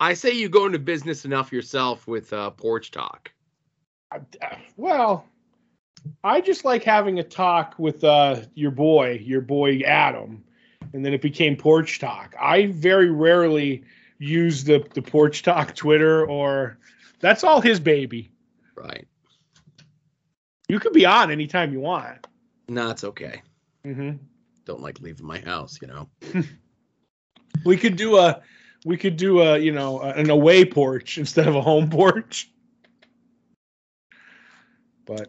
I say you go into business enough yourself with Porch Talk. Well, I just like having a talk with your boy Adam, and then it became Porch Talk. I very rarely use the Porch Talk Twitter, or that's all his baby. Right. You could be on anytime you want. No, it's okay. Mm-hmm. Don't like leaving my house, you know. We could do a, you know, an away porch instead of a home porch. But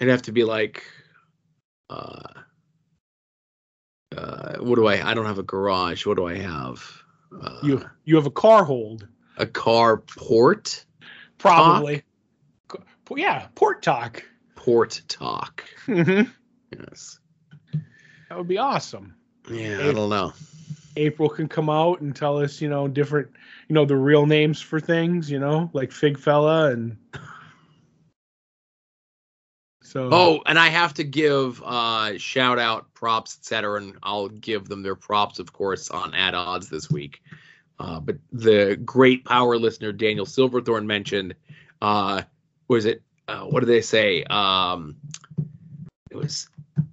it'd have to be like, what do I don't have a garage. What do I have? You have a car hold. A car port? Probably. Talk? Yeah. Port talk. Port talk. Mm-hmm. Yes. That would be awesome. Yeah. I don't know. April can come out and tell us, you know, different, you know, the real names for things, you know, like Fig Fella and so. Oh, and I have to give shout out, props, etc., and I'll give them their props, of course, on At Odds this week. But the great power listener Daniel Silverthorne mentioned, what did they say?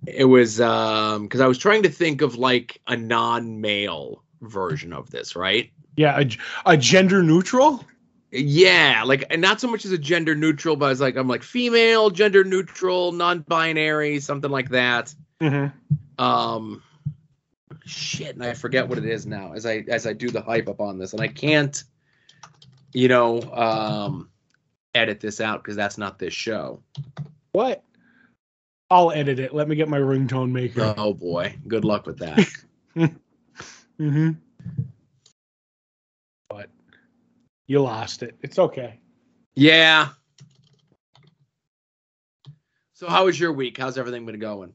It was because I was trying to think of like a non-male version of this, right? Yeah, a gender neutral. Yeah, like, and not so much as a gender neutral, but I'm like female, gender neutral, non-binary, something like that. Mm-hmm. Shit, and I forget what it is now as I do the hype up on this, and I can't, you know, edit this out because that's not this show. What? I'll edit it. Let me get my ringtone maker. Oh, boy. Good luck with that. Mm-hmm. But you lost it. It's okay. Yeah. So how was your week? How's everything been going?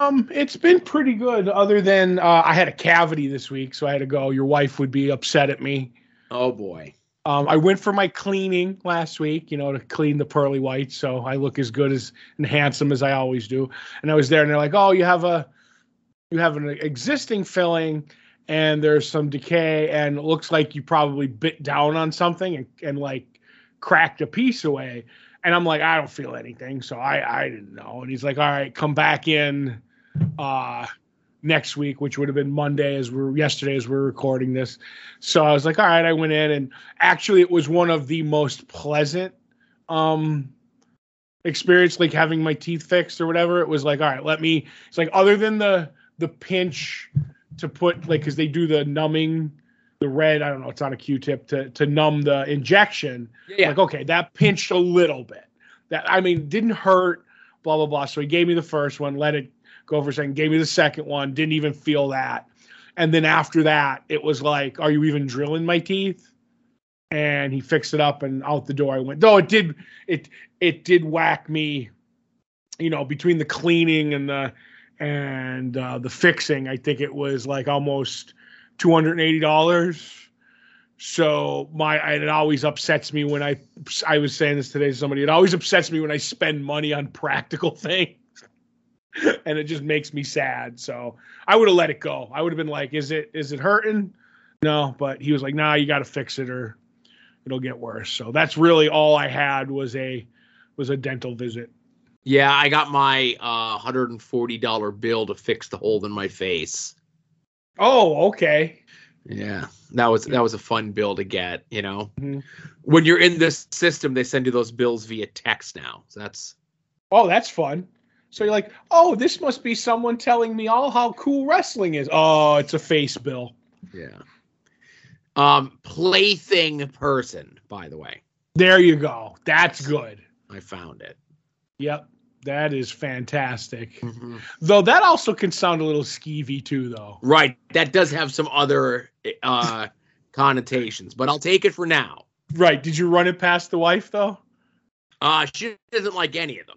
It's been pretty good, other than I had a cavity this week, so I had to go. Your wife would be upset at me. Oh, boy. I went for my cleaning last week, you know, to clean the pearly whites, so I look as good as and handsome as I always do. And I was there, and they're like, "Oh, you have an existing filling, and there's some decay, and it looks like you probably bit down on something and like cracked a piece away." And I'm like, "I don't feel anything," so I didn't know. And he's like, "All right, come back in next week," which would have been Monday as we're recording this. So I was like, all right, I went in, and actually it was one of the most pleasant experience, like having my teeth fixed or whatever. It was like, all right, it's like, other than the pinch to put, like, cause they do the numbing, the red, I don't know, it's on a Q-tip to numb the injection. Yeah. Like, okay, that pinched a little bit. That, I mean, didn't hurt, blah, blah, blah. So he gave me the first one, let it go for a second, gave me the second one, didn't even feel that. And then after that, it was like, are you even drilling my teeth? And he fixed it up, and out the door I went. Though it did whack me, you know, between the cleaning and the fixing, I think it was like almost $280. So it always upsets me when I was saying this today to somebody, it always upsets me when I spend money on practical things. And it just makes me sad. So I would have let it go. I would have been like, is it hurting? No. But he was like, nah, you got to fix it or it'll get worse. So that's really all I had was a dental visit. Yeah. I got my $140 bill to fix the hole in my face. Oh, okay. Yeah. That was a fun bill to get, you know. Mm-hmm. When you're in this system, they send you those bills via text now. So that's fun. So you're like, oh, this must be someone telling me all how cool wrestling is. Oh, it's a face bill. Yeah. Plaything person, by the way. There you go. That's good. I found it. Yep. That is fantastic. Mm-hmm. Though that also can sound a little skeevy too, though. Right. That does have some other connotations, but I'll take it for now. Right. Did you run it past the wife, though? She doesn't like any of them.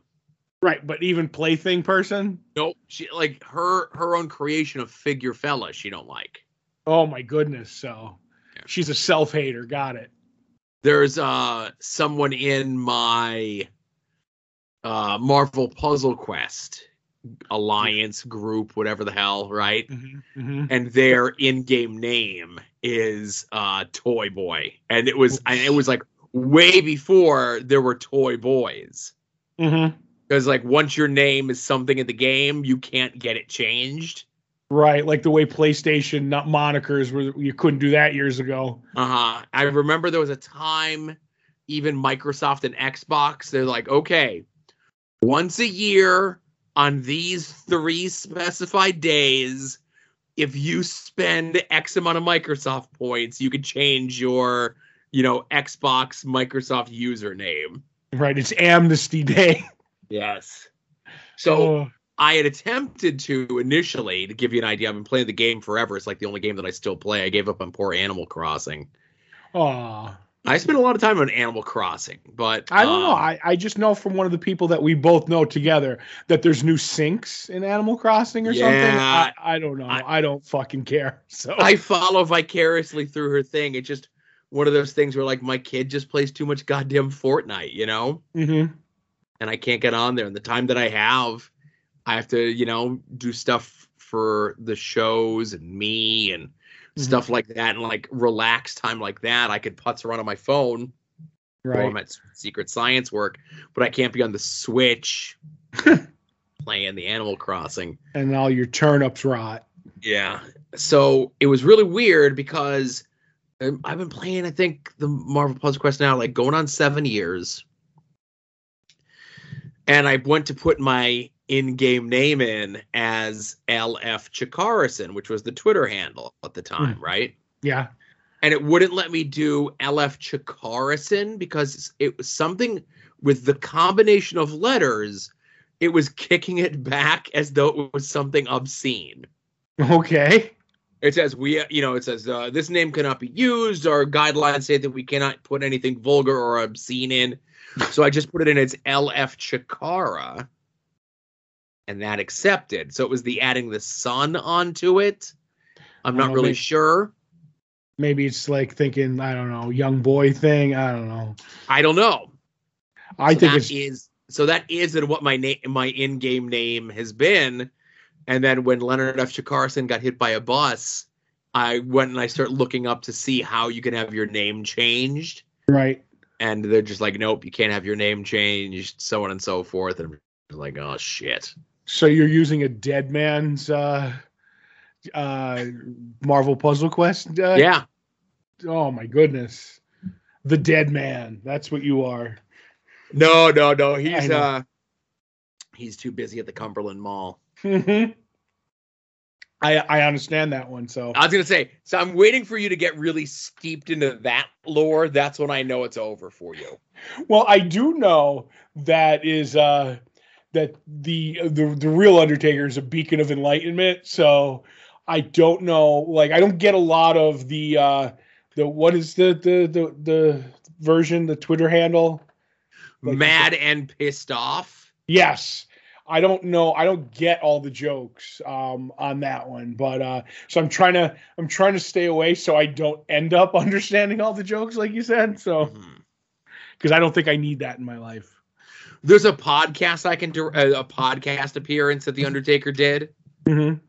Right, but even plaything person? Nope. She, like, her own creation of figure fella she don't like. Oh, my goodness. So yeah. She's a self-hater. Got it. There's someone in my Marvel Puzzle Quest alliance group, whatever the hell, right? Mm-hmm, mm-hmm. And their in-game name is Toy Boy, and it was like way before there were Toy Boys. Mm-hmm. Because like once your name is something in the game, you can't get it changed. Right, like the way PlayStation not monikers were, you couldn't do that years ago. Uh-huh. I remember there was a time, even Microsoft and Xbox, they're like, okay, once a year on these three specified days, if you spend X amount of Microsoft points, you could change your, Xbox Microsoft username. Right, it's Amnesty Day. Yes. So I had attempted to initially, to give you an idea, I've been playing the game forever. It's like the only game that I still play. I gave up on poor Animal Crossing. Aww. I spent a lot of time on Animal Crossing, but I don't know. I just know from one of the people that we both know together that there's new sinks in Animal Crossing or something. I don't know. I don't fucking care. So I follow vicariously through her thing. It's just one of those things where like my kid just plays too much goddamn Fortnite, Mm-hmm. And I can't get on there. And the time that I have to, do stuff for the shows and me and stuff like that, and like relax time like that. I could putz around on my phone while I'm at Secret Science work, but I can't be on the Switch playing the Animal Crossing. And all your turnips rot. Yeah. So it was really weird because I've been playing, I think, the Marvel Puzzle Quest now, like going on 7 years. And I went to put my in-game name in as LF Chikarason, which was the Twitter handle at the time, right? Yeah. And it wouldn't let me do LF Chikarason because it was something with the combination of letters, it was kicking it back as though it was something obscene. Okay. It says, this name cannot be used. Our guidelines say that we cannot put anything vulgar or obscene in. So I just put it in as LF Chikara. And that accepted. So it was the adding the sun onto it. I'm not really sure. Maybe it's like thinking, I don't know, young boy thing. I don't know. I think it is. So that is what my in-game name has been. And then when Leonard F. Chikarason got hit by a bus, I went and I started looking up to see how you can have your name changed. Right. And they're just like, nope, you can't have your name changed, so on and so forth. And I'm like, oh, shit. So you're using a dead man's Marvel Puzzle Quest? Yeah. Oh, my goodness. The dead man. That's what you are. No. He's too busy at the Cumberland Mall. Mm-hmm. I understand that one. So I was going to say, so I'm waiting for you to get really steeped into that lore. That's when I know it's over for you. Well, I do know that is... that the real Undertaker is a beacon of enlightenment. So I don't know, like I don't get a lot of the what is the version, the Twitter handle? Like, mad and pissed off. Yes. I don't know. I don't get all the jokes on that one, but so I'm trying to stay away so I don't end up understanding all the jokes, like you said. So because I don't think I need that in my life. There's a podcast I can do, a podcast appearance that The Undertaker did. Mm-hmm.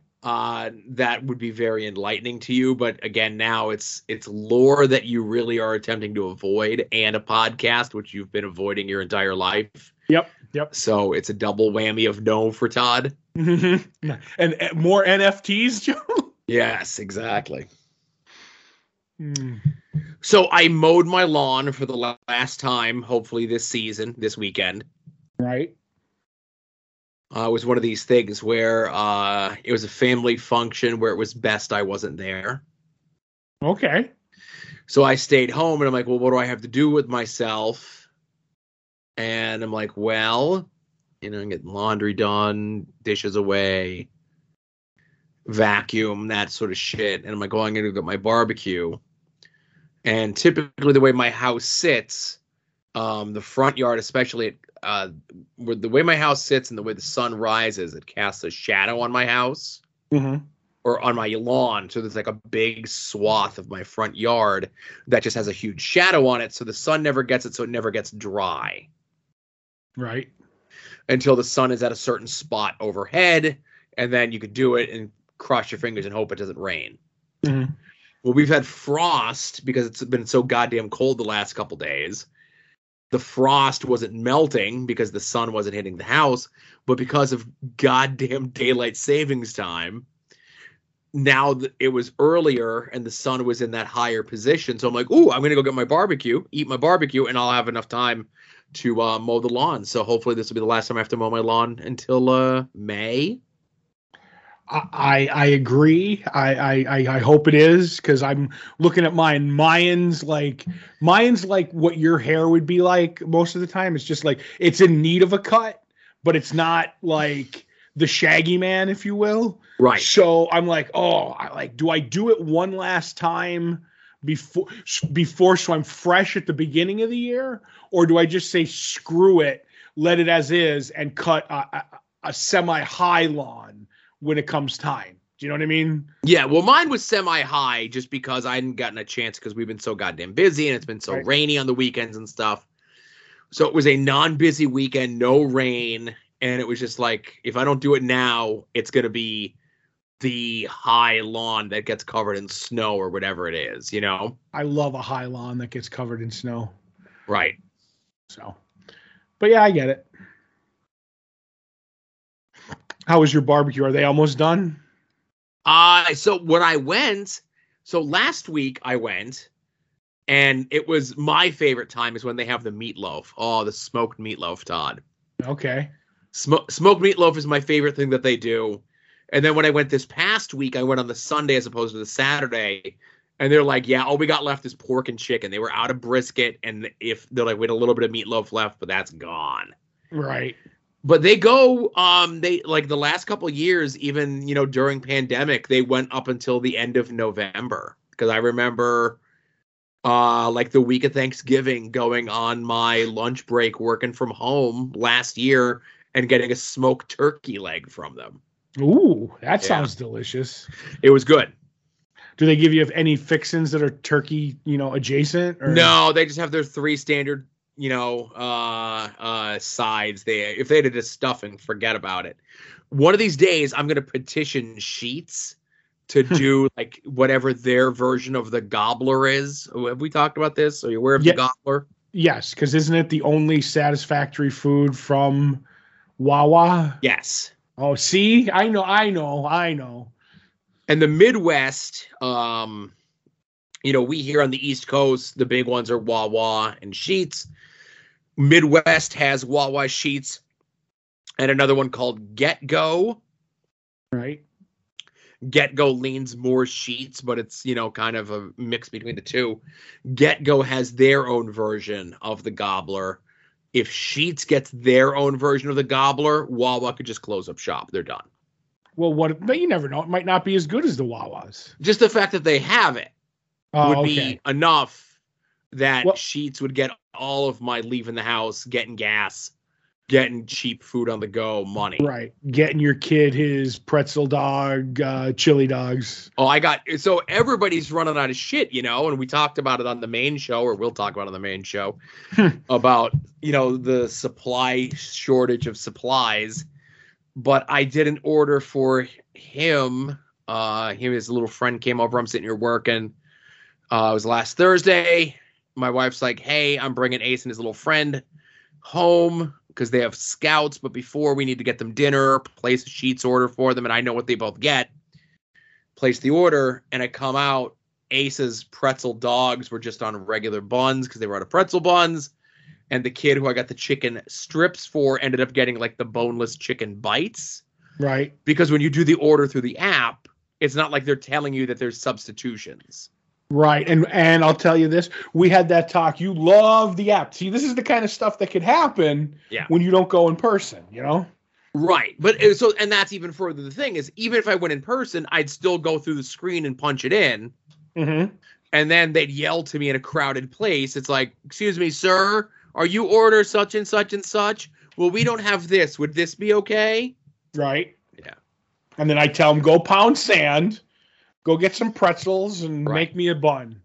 That would be very enlightening to you. But again, now it's lore that you really are attempting to avoid and a podcast, which you've been avoiding your entire life. Yep. So it's a double whammy of no for Todd. Mm-hmm. And more NFTs, Joe? Yes, exactly. Mm. So I mowed my lawn for the last time, hopefully this season, this weekend. Right. It was one of these things where it was a family function where it was best I wasn't there. Okay. So I stayed home and I'm like, well, what do I have to do with myself? And I'm like, well, I'm getting laundry done, dishes away, vacuum, that sort of shit. And I'm like, well, I'm going to get my barbecue. And typically the way my house sits, the front yard especially, the way my house sits and the way the sun rises, it casts a shadow on my house or on my lawn. So there's like a big swath of my front yard that just has a huge shadow on it. So the sun never gets it. So it never gets dry. Right. until the sun is at a certain spot overhead, and then you could do it and cross your fingers and hope it doesn't rain. Mm-hmm. Well, we've had frost because it's been so goddamn cold the last couple days. The frost wasn't melting because the sun wasn't hitting the house, but because of goddamn daylight savings time, now it was earlier and the sun was in that higher position. So I'm like, ooh, I'm going to go get my barbecue, eat my barbecue, and I'll have enough time to mow the lawn. So hopefully this will be the last time I have to mow my lawn until May. I agree. I hope it is, because I'm looking at mine. Mine's like what your hair would be like most of the time. It's just like it's in need of a cut, but it's not like the Shaggy Man, if you will. Right. So I'm like, oh, do I do it one last time before so I'm fresh at the beginning of the year, or do I just say screw it, let it as is, and cut a semi-high lawn when it comes time? Do you know what I mean? Yeah, well, mine was semi-high just because I hadn't gotten a chance because we've been so goddamn busy and it's been so rainy on the weekends and stuff. So it was a non-busy weekend, no rain, and it was just like, if I don't do it now, it's going to be the high lawn that gets covered in snow or whatever it is, you know? I love a high lawn that gets covered in snow. Right. So, but yeah, I get it. How was your barbecue? Are they almost done? So when I went, last week I went, and it was my favorite time is when they have the meatloaf. Oh, the smoked meatloaf, Todd. Okay. Smoked meatloaf is my favorite thing that they do. And then when I went this past week, I went on the Sunday as opposed to the Saturday, and they're like, yeah, all we got left is pork and chicken. They were out of brisket, and if they're like, we had a little bit of meatloaf left, but that's gone. Right. But they go, they like the last couple of years, even, you know, during pandemic, they went up until the end of November. Because I remember like the week of Thanksgiving going on my lunch break, working from home last year and getting a smoked turkey leg from them. Ooh, that sounds delicious. It was good. Do they give you any fixins that are turkey, you know, adjacent? Or? No, they just have their three standard, you know, sides. If they did a stuffing, forget about it. One of these days, I'm going to petition Sheetz to do like whatever their version of the gobbler is. Have we talked about this? Are you aware of the gobbler? Yes, because isn't it the only satisfactory food from Wawa? Yes. Oh, see, I know. And the Midwest, you know, we here on the East Coast, the big ones are Wawa and Sheetz. Midwest has Wawa, Sheetz, and another one called Get Go. Right. Get Go leans more Sheetz, but it's, you know, kind of a mix between the two. Get Go has their own version of the gobbler. If Sheetz gets their own version of the gobbler, Wawa could just close up shop. They're done. Well, but you never know. It might not be as good as the Wawa's. Just the fact that they have it would be enough that Sheetz would get all of my leaving the house, getting gas, getting cheap food on the go money. Right. Getting your kid his pretzel dog, chili dogs. Oh, so everybody's running out of shit, you know, and we talked about it on the main show, or we'll talk about it on the main show about, you know, the supply shortage of supplies. But I did an order for him. His little friend came over. I'm sitting here working. It was last Thursday. My wife's like, hey, I'm bringing Ace and his little friend home, because they have scouts, but before we need to get them dinner, place a Sheetz order for them, and I know what they both get. Place the order, and I come out, Ace's pretzel dogs were just on regular buns, because they were out of pretzel buns, and the kid who I got the chicken strips for ended up getting, like, the boneless chicken bites. Right. Because when you do the order through the app, it's not like they're telling you that there's substitutions. Right, and I'll tell you this, we had that talk. You love the app. See, this is the kind of stuff that could happen when you don't go in person, you know? Right, but and that's even further. The thing is, even if I went in person, I'd still go through the screen and punch it in, mm-hmm. and then they'd yell to me in a crowded place. It's like, excuse me, sir, are you order such and such and such? Well, we don't have this. Would this be okay? Right. Yeah. And then I tell them, go pound sand. Go get some pretzels and make me a bun.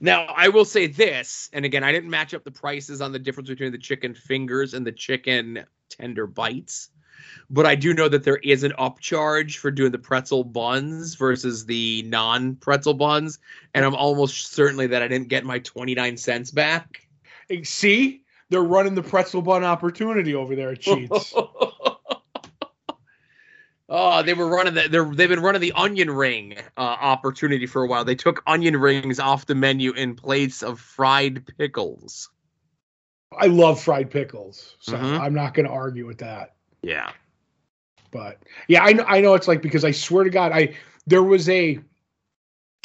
Now, I will say this, and again, I didn't match up the prices on the difference between the chicken fingers and the chicken tender bites, but I do know that there is an upcharge for doing the pretzel buns versus the non-pretzel buns, and I'm almost certainly that I didn't get my 29 cents back. See? They're running the pretzel bun opportunity over there at Sheetz. Oh, they were running that. They've been running the onion ring opportunity for a while. They took onion rings off the menu in place of fried pickles. I love fried pickles, so I'm not going to argue with that. Yeah, but yeah, I know it's like, because I swear to God, there's a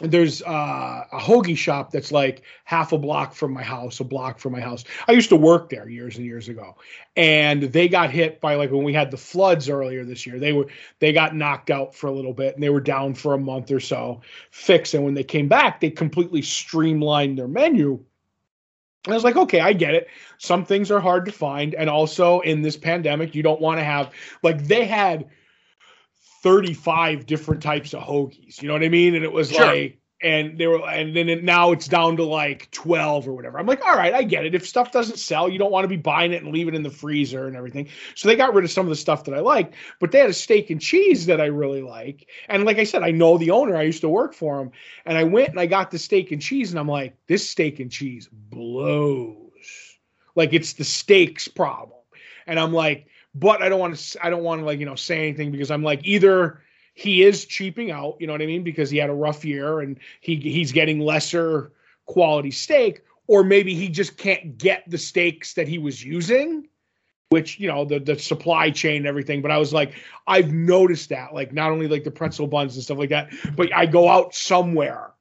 hoagie shop that's like half a block from my house, a block from my house. I used to work there years and years ago, and they got hit by, like, when we had the floods earlier this year, they got knocked out for a little bit, and they were down for a month or so fix. And when they came back, they completely streamlined their menu. And I was like, okay, I get it. Some things are hard to find. And also in this pandemic, you don't want to have, like, they had 35 different types of hoagies. You know what I mean? And it was now it's down to like 12 or whatever. I'm like, all right, I get it. If stuff doesn't sell, you don't want to be buying it and leave it in the freezer and everything. So they got rid of some of the stuff that I liked, but they had a steak and cheese that I really like. And like I said, I know the owner, I used to work for him, and I went and I got the steak and cheese, and I'm like, this steak and cheese blows. Like, it's the steak's problem. And I'm like, but I don't want to like, you know, say anything, because I'm like, either he is cheaping out, you know what I mean, because he had a rough year and he's getting lesser quality steak, or maybe he just can't get the steaks that he was using, which, you know, the supply chain and everything. But I was like, I've noticed that, like, not only like the pretzel buns and stuff like that, but I go out somewhere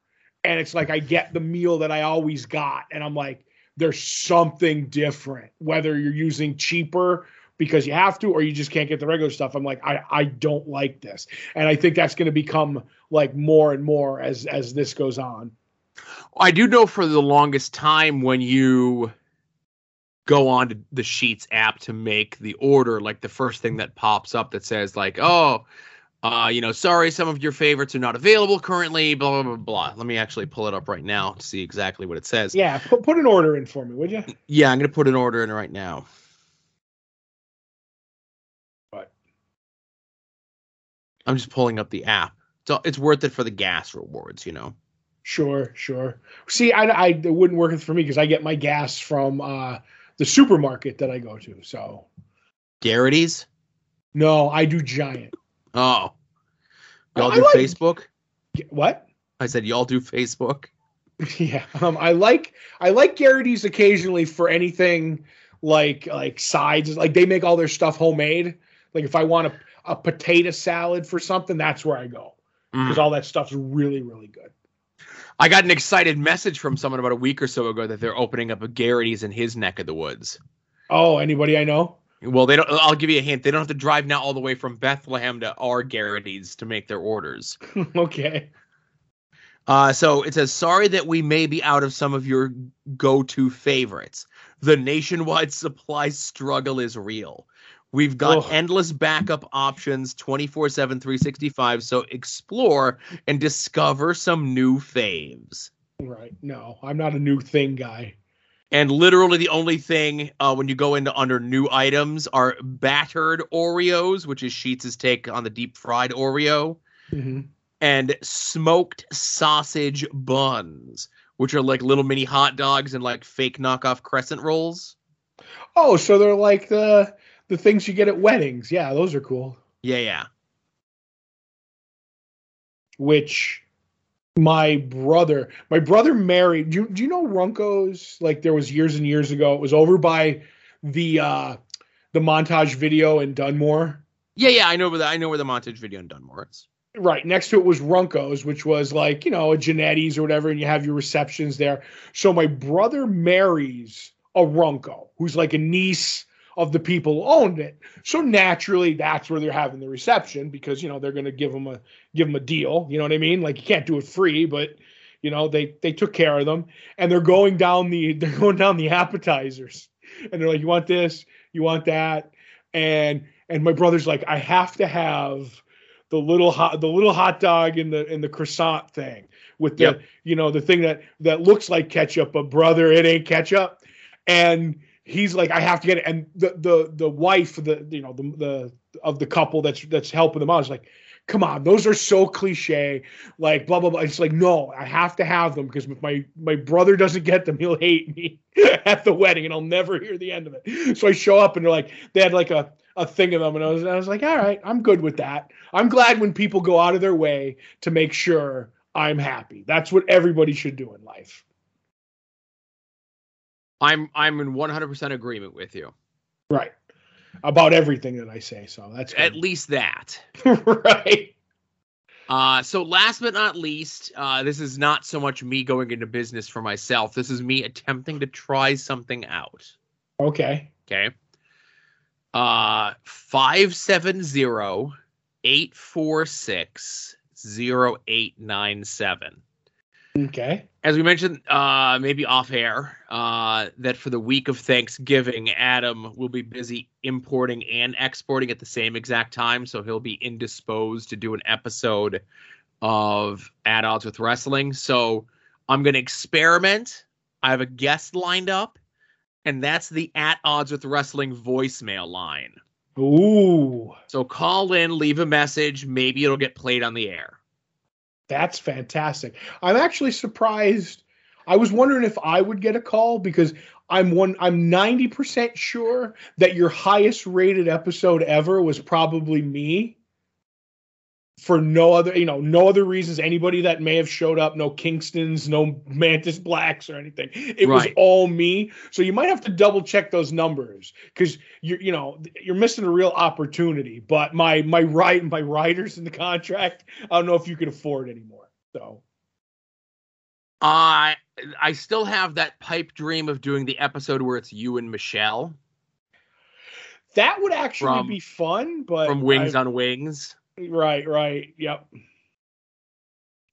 and it's like I get the meal that I always got, and I'm like, there's something different, whether you're using cheaper because you have to, or you just can't get the regular stuff. I'm like, I don't like this. And I think that's going to become like more and more as this goes on. I do know for the longest time, when you go on to the Sheetz app to make the order, like the first thing that pops up that says like, oh, you know, sorry, some of your favorites are not available currently, blah, blah, blah, blah. Let me actually pull it up right now to see exactly what it says. Yeah, put an order in for me, would you? Yeah, I'm going to put an order in right now. I'm just pulling up the app. So it's worth it for the gas rewards, you know? Sure. See, I wouldn't work it for me, because I get my gas from the supermarket that I go to. So Garrity's? No, I do Giant. Oh. Y'all do Facebook? What? I said y'all do Facebook? Yeah. I like Garrity's occasionally for anything like sides. Like, they make all their stuff homemade. Like, if I want to a potato salad for something, that's where I go, because all that stuff's really, really good. I got an excited message from someone about a week or so ago that they're opening up a Garrity's in his neck of the woods. Oh, anybody I know? Well, they don't. I'll give you a hint. They don't have to drive now all the way from Bethlehem to our Garrity's to make their orders. Okay. So it says, sorry that we may be out of some of your go-to favorites. The nationwide supply struggle is real. We've got endless backup options 24/7, 365, so explore and discover some new faves. Right. No, I'm not a new thing guy. And literally the only thing when you go into under new items are battered Oreos, which is Sheetz's take on the deep fried Oreo, and smoked sausage buns, which are like little mini hot dogs and like fake knockoff crescent rolls. Oh, so they're like the things you get at weddings. Yeah, those are cool. Yeah. Which my brother married. Do you know Runco's? Like, there was years and years ago. It was over by the Montage video in Dunmore. Yeah, I know where the Montage video in Dunmore is. Right. Next to it was Runco's, which was like, you know, a Genetti's or whatever, and you have your receptions there. So my brother marries a Runco, who's like a niece of the people who owned it. So naturally, that's where they're having the reception, because, you know, they're going to give them a deal. You know what I mean? Like, you can't do it free, but, you know, they took care of them, and they're going down the appetizers, and they're like, you want this, you want that. And my brother's like, I have to have the little hot dog in the croissant thing with the you know, the thing that looks like ketchup, but brother, it ain't ketchup. And he's like, I have to get it. And the wife, of the couple that's helping them out is like, come on, those are so cliche, like blah, blah, blah. It's like, no, I have to have them, because if my brother doesn't get them, he'll hate me at the wedding and I'll never hear the end of it. So I show up and they're like, they had like a thing of them. And I was like, all right, I'm good with that. I'm glad when people go out of their way to make sure I'm happy. That's what everybody should do in life. I'm in 100% agreement with you. Right. About everything that I say, so that's good. At least that. Right. So last but not least, this is not so much me going into business for myself. This is me attempting to try something out. Okay. 570-846-0897. Okay. As we mentioned, maybe off air, that for the week of Thanksgiving, Adam will be busy importing and exporting at the same exact time. So he'll be indisposed to do an episode of At Odds with Wrestling. So I'm going to experiment. I have a guest lined up, and that's the At Odds with Wrestling voicemail line. Ooh. So call in, leave a message. Maybe it'll get played on the air. That's fantastic. I'm actually surprised. I was wondering if I would get a call, because I'm 90% sure that your highest rated episode ever was probably me. For no other reasons, anybody that may have showed up, no Kingstons, no Mantis Blacks or anything. It was all me. So you might have to double check those numbers, because you're missing a real opportunity. But my riders in the contract, I don't know if you can afford anymore. So I still have that pipe dream of doing the episode where it's you and Michelle. That would actually be fun, but from Wings on Wings. Right. Yep.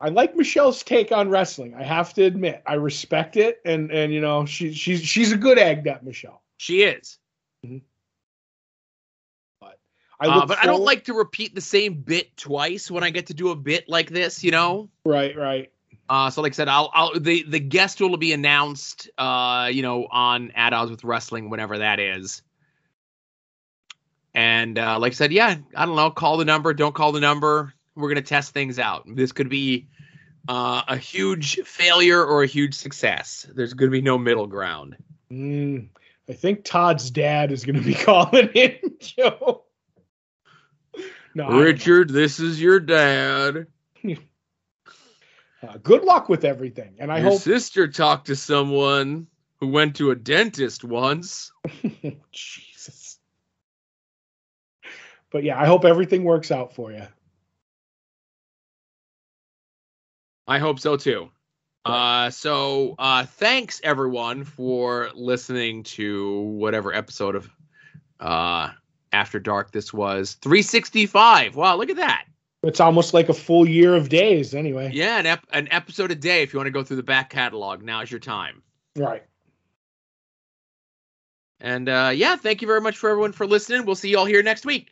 I like Michelle's take on wrestling. I have to admit, I respect it, and she's a good egg, that Michelle. She is. Mm-hmm. But I don't like to repeat the same bit twice when I get to do a bit like this, you know. Right. So like I said, I'll the guest will be announced, on At Odds with Wrestling, whenever that is. And like I said, I don't know. Call the number. Don't call the number. We're going to test things out. This could be a huge failure or a huge success. There's going to be no middle ground. I think Todd's dad is going to be calling in, Joe. No, Richard, this is your dad. Good luck with everything. And I hope your sister talked to someone who went to a dentist once. Jesus. But yeah, I hope everything works out for you. I hope so too. So thanks everyone for listening to whatever episode of After Dark this was. 365. Wow, look at that. It's almost like a full year of days anyway. Yeah, an episode a day if you want to go through the back catalog. Now's your time. Right. And thank you very much for everyone for listening. We'll see you all here next week.